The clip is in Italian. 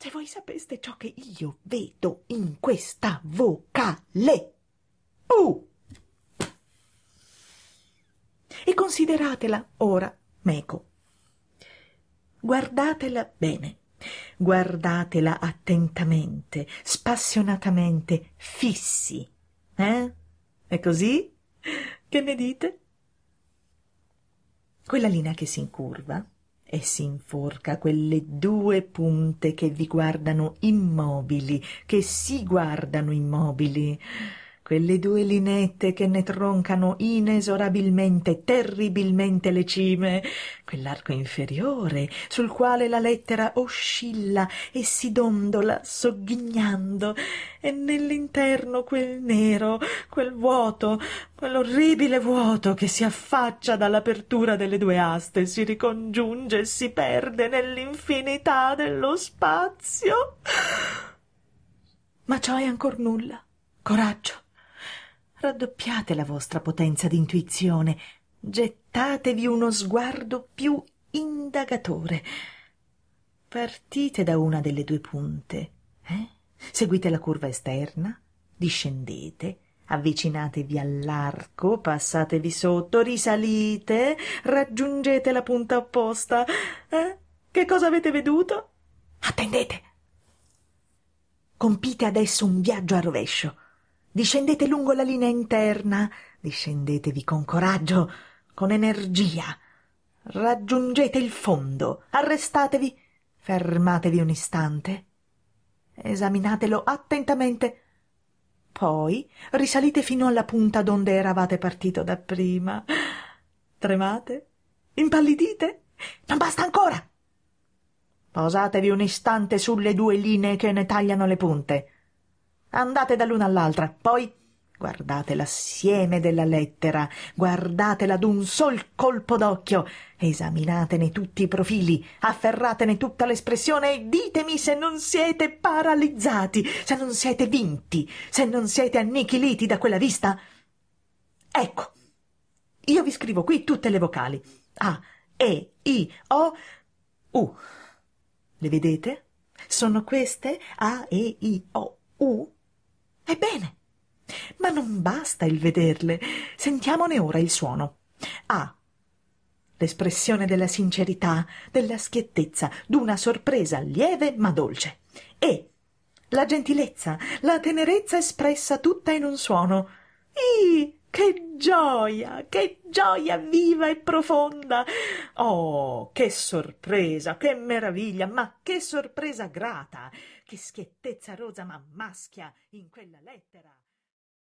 Se voi sapeste ciò che io vedo in questa vocale U. E consideratela ora meco. Guardatela bene, guardatela attentamente, spassionatamente, fissi. È così? Che ne dite? Quella linea che si incurva e si inforca, quelle due punte che vi guardano immobili, che si guardano immobili, quelle due lineette che ne troncano inesorabilmente, terribilmente le cime, quell'arco inferiore sul quale la lettera oscilla e si dondola sogghignando, e nell'interno quel nero, quel vuoto, quell'orribile vuoto che si affaccia dall'apertura delle due aste, si ricongiunge e si perde nell'infinità dello spazio. Ma ciò è ancor nulla. Coraggio! Raddoppiate la vostra potenza d'intuizione, gettatevi uno sguardo più indagatore. Partite da una delle due punte, seguite la curva esterna, discendete, avvicinatevi all'arco, passatevi sotto, risalite, raggiungete la punta opposta. Che cosa avete veduto? Attendete! Compite adesso un viaggio a rovescio. Discendete lungo la linea interna, discendetevi con coraggio, con energia, raggiungete il fondo, arrestatevi, fermatevi un istante, esaminatelo attentamente, poi risalite fino alla punta donde eravate partito da prima. Tremate? Impallidite? Non basta ancora! Posatevi un istante sulle due linee che ne tagliano le punte. Andate dall'una all'altra, poi guardate l'assieme della lettera, guardatela d'un sol colpo d'occhio, esaminatene tutti i profili, afferratene tutta l'espressione e ditemi se non siete paralizzati, se non siete vinti, se non siete annichiliti da quella vista. Ecco, io vi scrivo qui tutte le vocali. A, E, I, O, U. Le vedete? Sono queste A, E, I, O, U. Ebbene, ma non basta il vederle. Sentiamone ora il suono. A. L'espressione della sincerità, della schiettezza, d'una sorpresa lieve ma dolce. E. La gentilezza, la tenerezza espressa tutta in un suono. I. Che gioia viva e profonda! Oh, che sorpresa, che meraviglia, ma che sorpresa grata! Che schiettezza rosa ma maschia in quella lettera!